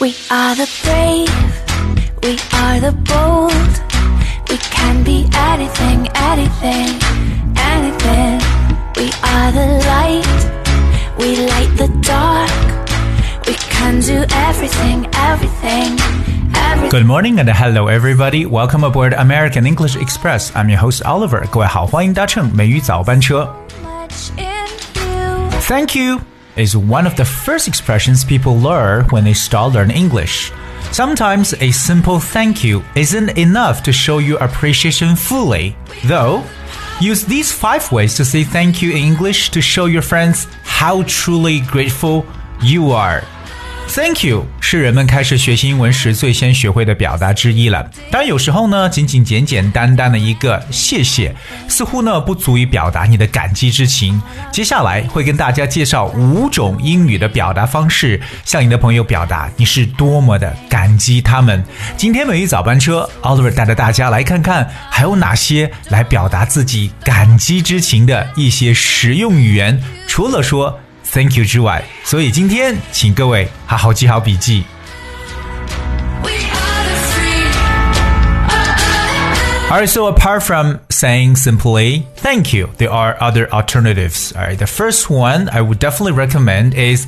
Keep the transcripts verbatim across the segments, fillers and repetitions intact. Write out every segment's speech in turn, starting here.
We are the brave, we are the bold, we can be anything, anything, anything. We are the light, we light the dark, we can do everything, everything, everything. Good morning and hello everybody, welcome aboard American English Express. I'm your host Oliver. 各位好，欢迎搭乘美语早班车。Thank you is one of the first expressions people learn when they start learning English. Sometimes a simple thank you isn't enough to show your appreciation fully. Though, use these five ways to say thank you in English to show your friends how truly grateful you are.Thank you 是人们开始学习英文时最先学会的表达之一了。当然有时候呢，仅仅简简单单的一个谢谢，似乎呢不足以表达你的感激之情。接下来会跟大家介绍五种英语的表达方式，向你的朋友表达你是多么的感激他们。今天美语早班车 Oliver 带着大家来看看还有哪些来表达自己感激之情的一些实用语言，除了说Thank you 之外，所以今天请各位好好记好笔记。Alright, so apart from saying simply thank you, there are other alternatives. Alright, the first one I would definitely recommend is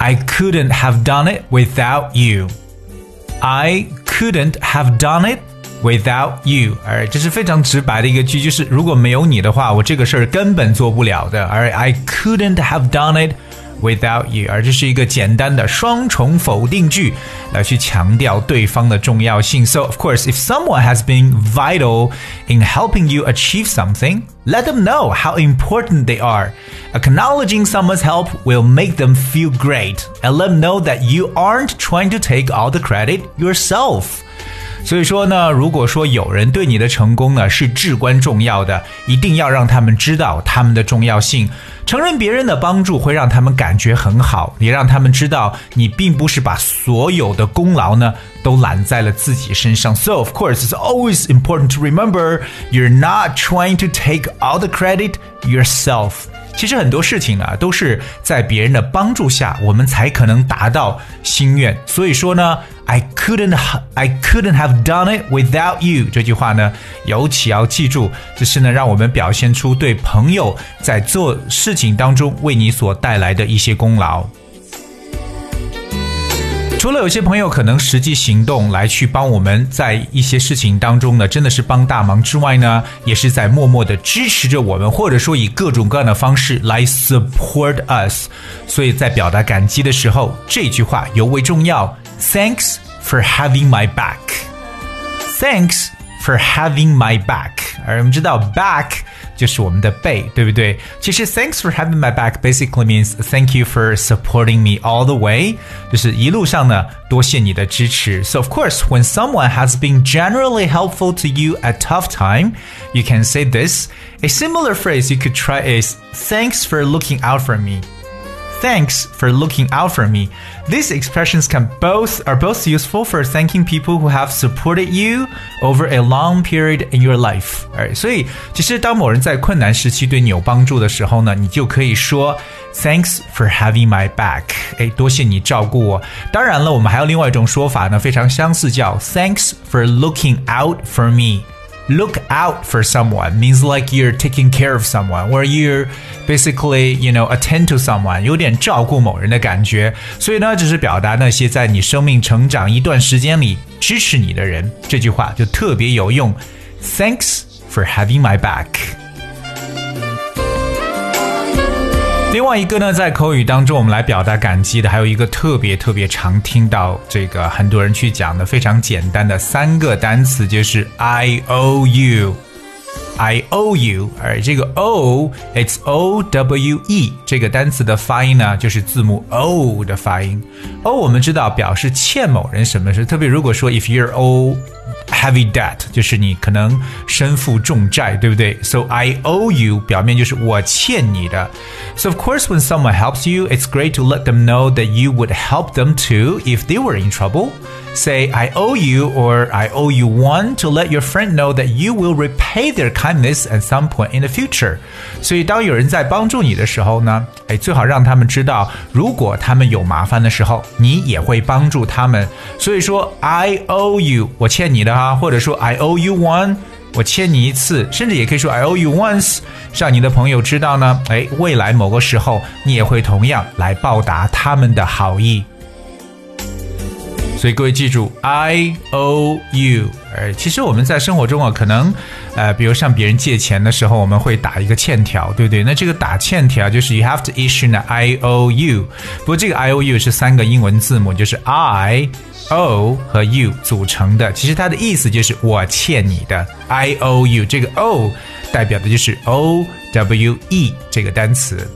I couldn't have done it without you. I couldn't have done it.Without you, alright, 这是非常直白的一个句，就是如果没有你的话，我这个事儿根本做不了的。Alright, I couldn't have done it without you. 而这是一个简单的双重否定句，来去强调对方的重要性。So, of course, if someone has been vital in helping you achieve something, let them know how important they are. Acknowledging someone's help will make them feel great, and let them know that you aren't trying to take all the credit yourself.所以说呢，如果说有人对你的成功呢是至关重要的，一定要让他们知道他们的重要性。承认别人的帮助会让他们感觉很好，也让他们知道你并不是把所有的功劳呢都揽在了自己身上。So of course, it's always important to remember you're not trying to take all the credit yourself.其实很多事情啊，都是在别人的帮助下，我们才可能达到心愿。所以说呢 ，I couldn't, I couldn't have done it without you 这句话呢，尤其要记住，这是呢，让我们表现出对朋友在做事情当中为你所带来的一些功劳。除了有些朋友可能实际行动来去帮我们在一些事情当中呢，真的是帮大忙之外呢，也是在默默的支持着我们，或者说以各种各样的方式来 support us。所以在表达感激的时候，这句话尤为重要。Thanks for having my back. Thanks for having my back. 而我们知道 back就是我们的背，对不对？其实 thanks for having my back basically means thank you for supporting me all the way. 就是一路上呢，多谢你的支持。So of course, when someone has been generally helpful to you at tough time, you can say this. A similar phrase you could try is thanks for looking out for me. Thanks for looking out for me. These expressions can both are both useful for thanking people who have supported you over a long period in your life. Alright, 所以其实当某人在困难时期对你有帮助的时候呢，你就可以说 Thanks for having my back. 哎，多谢你照顾我。当然了，我们还有另外一种说法呢，非常相似，叫 Thanks for looking out for me.Look out for someone means like you're taking care of someone, or you're basically, you know, attend to someone, 有点照顾某人的感觉。所以呢，只是表达那些在你生命成长一段时间里支持你的人，这句话就特别有用。Thanks for having my back. 另外一个呢，在口语当中我们来表达感激的，还有一个特别特别常听到这个很多人去讲的非常简单的三个单词，就是 I owe you I owe you 而这个 owe it's O W E 这个单词的发音呢，就是字母 O 的发音。 O 我们知道表示欠某人什么事，特别如果说 if you're owe heavy debt 就是你可能身负重债，对不对？ So I owe you 表面就是我欠你的。 So of course when someone helps you, it's great to let them know that you would help them too if they were in trouble. Say I owe you or I owe you one to let your friend know that you will repay their kindness at some point in the future. 所以当有人在帮助你的时候呢，哎，最好让他们知道，如果他们有麻烦的时候，你也会帮助他们。所以说 I owe you 我欠你的啊，或者说 I owe you one 我欠你一次，甚至也可以说 I owe you once， 让你的朋友知道呢，哎，未来某个时候你也会同样来报答他们的好意。所以各位记住 I owe you。 其实我们在生活中啊，可能呃，比如向别人借钱的时候，我们会打一个欠条，对不对？那这个打欠条就是 You have to issue an I O U。 不过这个 I O U 是三个英文字母，就是 I O 和 U 组成的，其实它的意思就是我欠你的。 I owe you 这个 O 代表的就是 O W E 这个单词。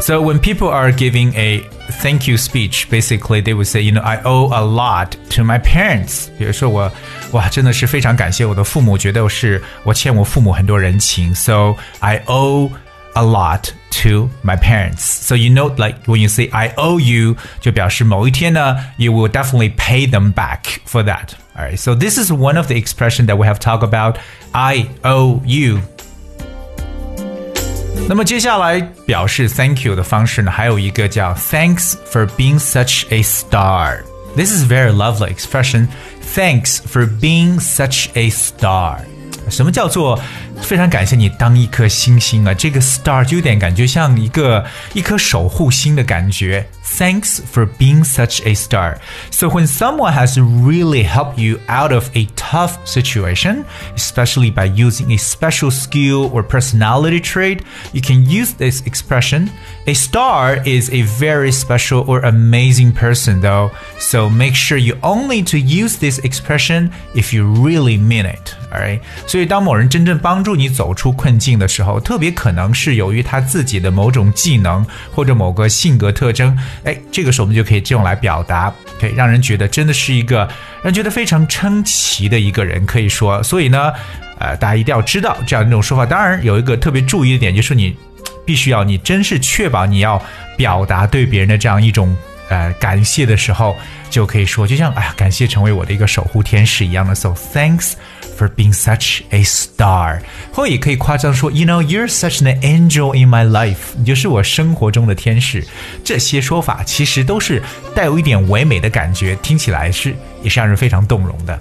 So when people are giving a thank you speech, basically they would say, you know, I owe a lot to my parents. 比如说我哇真的是非常感谢我的父母，觉得是我欠我父母很多人情。 So I owe a lot to my parents. So you know, like when you say I owe you, 就表示某一天呢 you will definitely pay them back for that. Alright, so this is one of the expression that we have talked about, I owe you.那么接下来表示 thank you 的方式呢，还有一个叫 thanks for being such a star. This is very lovely expression. Thanks for being such a star. 什么叫做非常感谢你当一颗星星啊？这个 star 就有点感觉像一个一颗守护星的感觉。Thanks for being such a star. So when someone has really helped you out of a tough situation, especially by using a special skill or personality trait, you can use this expression. A star is a very special or amazing person though. So make sure you only to use this expression if you really mean it. Alright? 所以当某人真正帮助你走出困境的时候，特别可能是由于他自己的某种技能或者某个性格特征，哎，这个时候我们就可以这样来表达，可以让人觉得真的是一个让人觉得非常称奇的一个人，可以说。所以呢，呃，大家一定要知道这样一种说法。当然有一个特别注意的点，就是你必须要你真是确保你要表达对别人的这样一种呃感谢的时候，就可以说，就像哎呀，感谢成为我的一个守护天使一样的。So thanks.For being such a star. 或也可以夸张说 You know, you're such an angel in my life. 你就是我生活中的天使。这些说法其实都是带有一点唯美的感觉，听起来是也是让人非常动容的。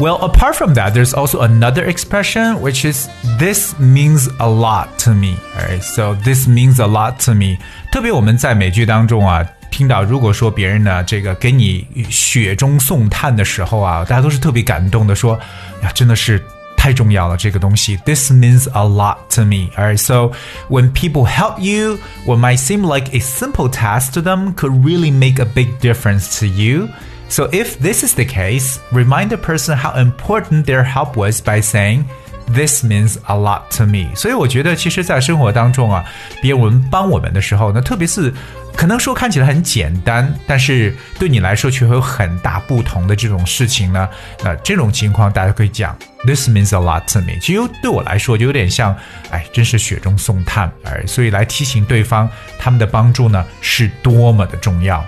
Well, apart from that, there's also another expression, which is this means a lot to me. Alright, so this means a lot to me. 特别我们在美剧当中啊听到如果说别人呢这个给你雪中送炭的时候啊，大家都是特别感动的说呀，真的是太重要了这个东西。 This means a lot to me. Alright, so when people help you, what might seem like a simple task to them could really make a big difference to you. So if this is the case, remind the person how important their help was by saying,This means a lot to me. 所以我觉得其实在生活当中啊，别人帮我们的时候呢，特别是可能说看起来很简单，但是对你来说却会有很大不同的这种事情呢，那这种情况大家可以讲 This means a lot to me. 其实对我来说就有点像哎，真是雪中送炭，所以来提醒对方他们的帮助呢是多么的重要。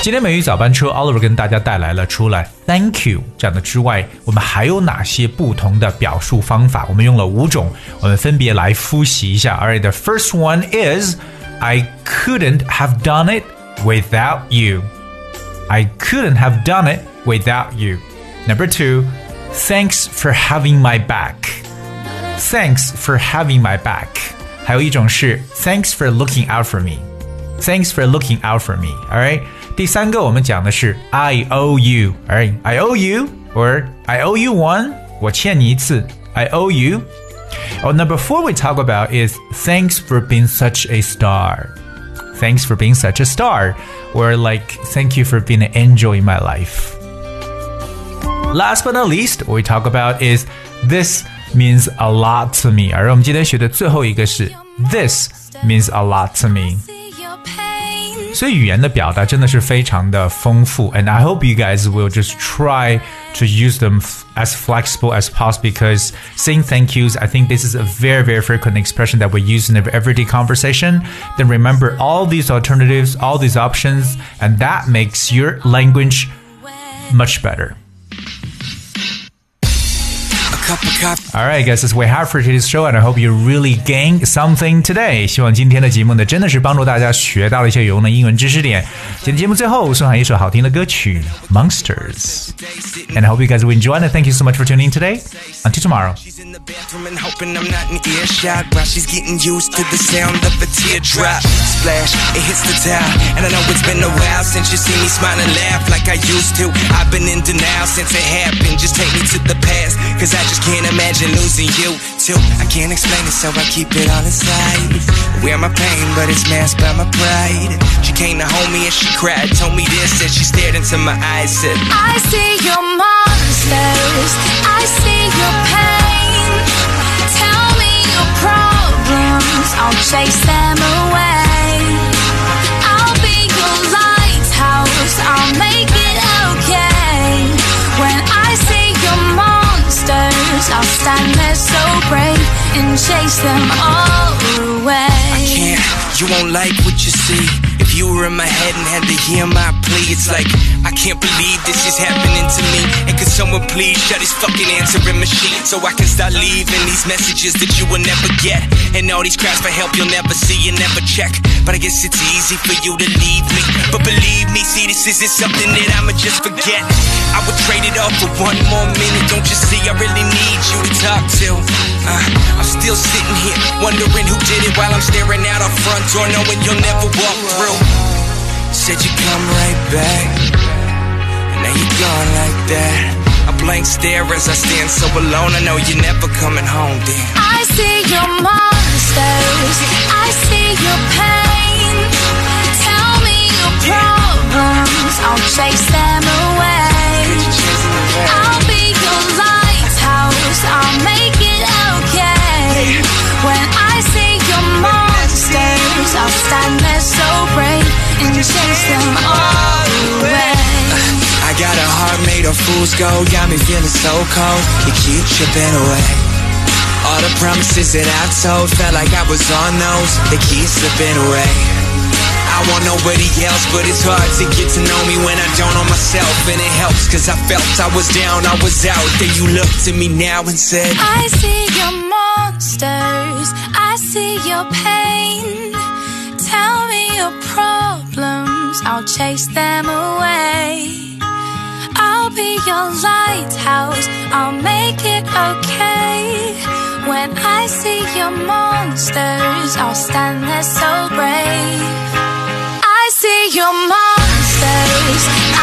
今天美语早班车 Oliver 跟大家带来了除了 thank you 这样的之外，我们还有哪些不同的表述方法？我们用了五种，我们分别来复习一下。Alright, the first one is I couldn't have done it without you. I couldn't have done it without you. Number two, thanks for having my back. Thanks for having my back. 还有一种是 thanks for looking out for me. Thanks for looking out for me. Alright.第三个我们讲的是 I owe you, alright? I owe you or I owe you one. 我欠你一次 I owe you. Or number four we talk about is thanks for being such a star. Thanks for being such a star. Or like thank you for being an angel in my life. Last but not least, what we talk about is this means a lot to me. Alright, 我们今天学的最后一个是 this means a lot to me. 所以语言的表达真的是非常的丰富 and I hope you guys will just try to use them as flexible as possible because saying thank yous, I think this is a very, very frequent expression that we use in everyday conversation. Then remember all these alternatives, all these options, and that makes your language much better.Alright guys, that's what we have for today's show and I hope you really gain something today. 希望今天的节目呢真的是帮助大家学到了一些有用的英文知识点。今天节目最后送上一首好听的歌曲 Monsters. And I hope you guys will enjoy and thank you so much for tuning in today. Until tomorrow. She's in the bathroom and hoping I'm not in earshot while she's getting used to the sound of a teardrop. Splash, it hits the towel. And I know it's been a while since you see me smile and laugh like I used to. I've been in denial since it happened. Just take me to the past, cause I justCan't imagine losing you too. I can't explain it, so I keep it all inside. Wear my pain, but it's masked by my pride. She came to hold me and she cried, told me this, and she stared into my eyes, said, I see your monsters, I see your pain. Tell me your problems, I'll chase them away. I'll be your lighthouse, I'll make it okay. When I see your monstersI'll stand there so brave and chase them all away. I can't, you won't like what you see. If you were in my head and had to hear my plea, it's like, I can't believe this is happening to me. And could someone please shut his fucking answering machine so I can start leaving these messages that you will never get. And all these cries for help you'll never see and never check. But I guess it's easy for you to leave me. But believe me, see this isn't something that I'ma just forget. I would trade it all for one more minute. Don't you see I really needYou to talk to uh, I'm still sitting here wondering who did it while I'm staring out our front door knowing you'll never walk through. Said you'd come right back and now you're gone like that. A blank stare as I stand so alone. I know you're never coming home, dear. I see your monsters, I see your pain. Tell me your problems, I'll chase them away. I'll be your lightI'll make it okay. When I see your monsters, I'll stand there so brave and chase them all away. I got a heart made of fool's gold, got me feeling so cold. You keep chipping away. All the promises that I told felt like I was on those. They keep slipping away.I want nobody else, but it's hard to get to know me when I don't know myself. And it helps, cause I felt I was down, I was out. Then you looked at me now and said, I see your monsters, I see your pain. Tell me your problems, I'll chase them away. I'll be your lighthouse, I'll make it okay. When I see your monsters, I'll stand there so brave. I see your monsters.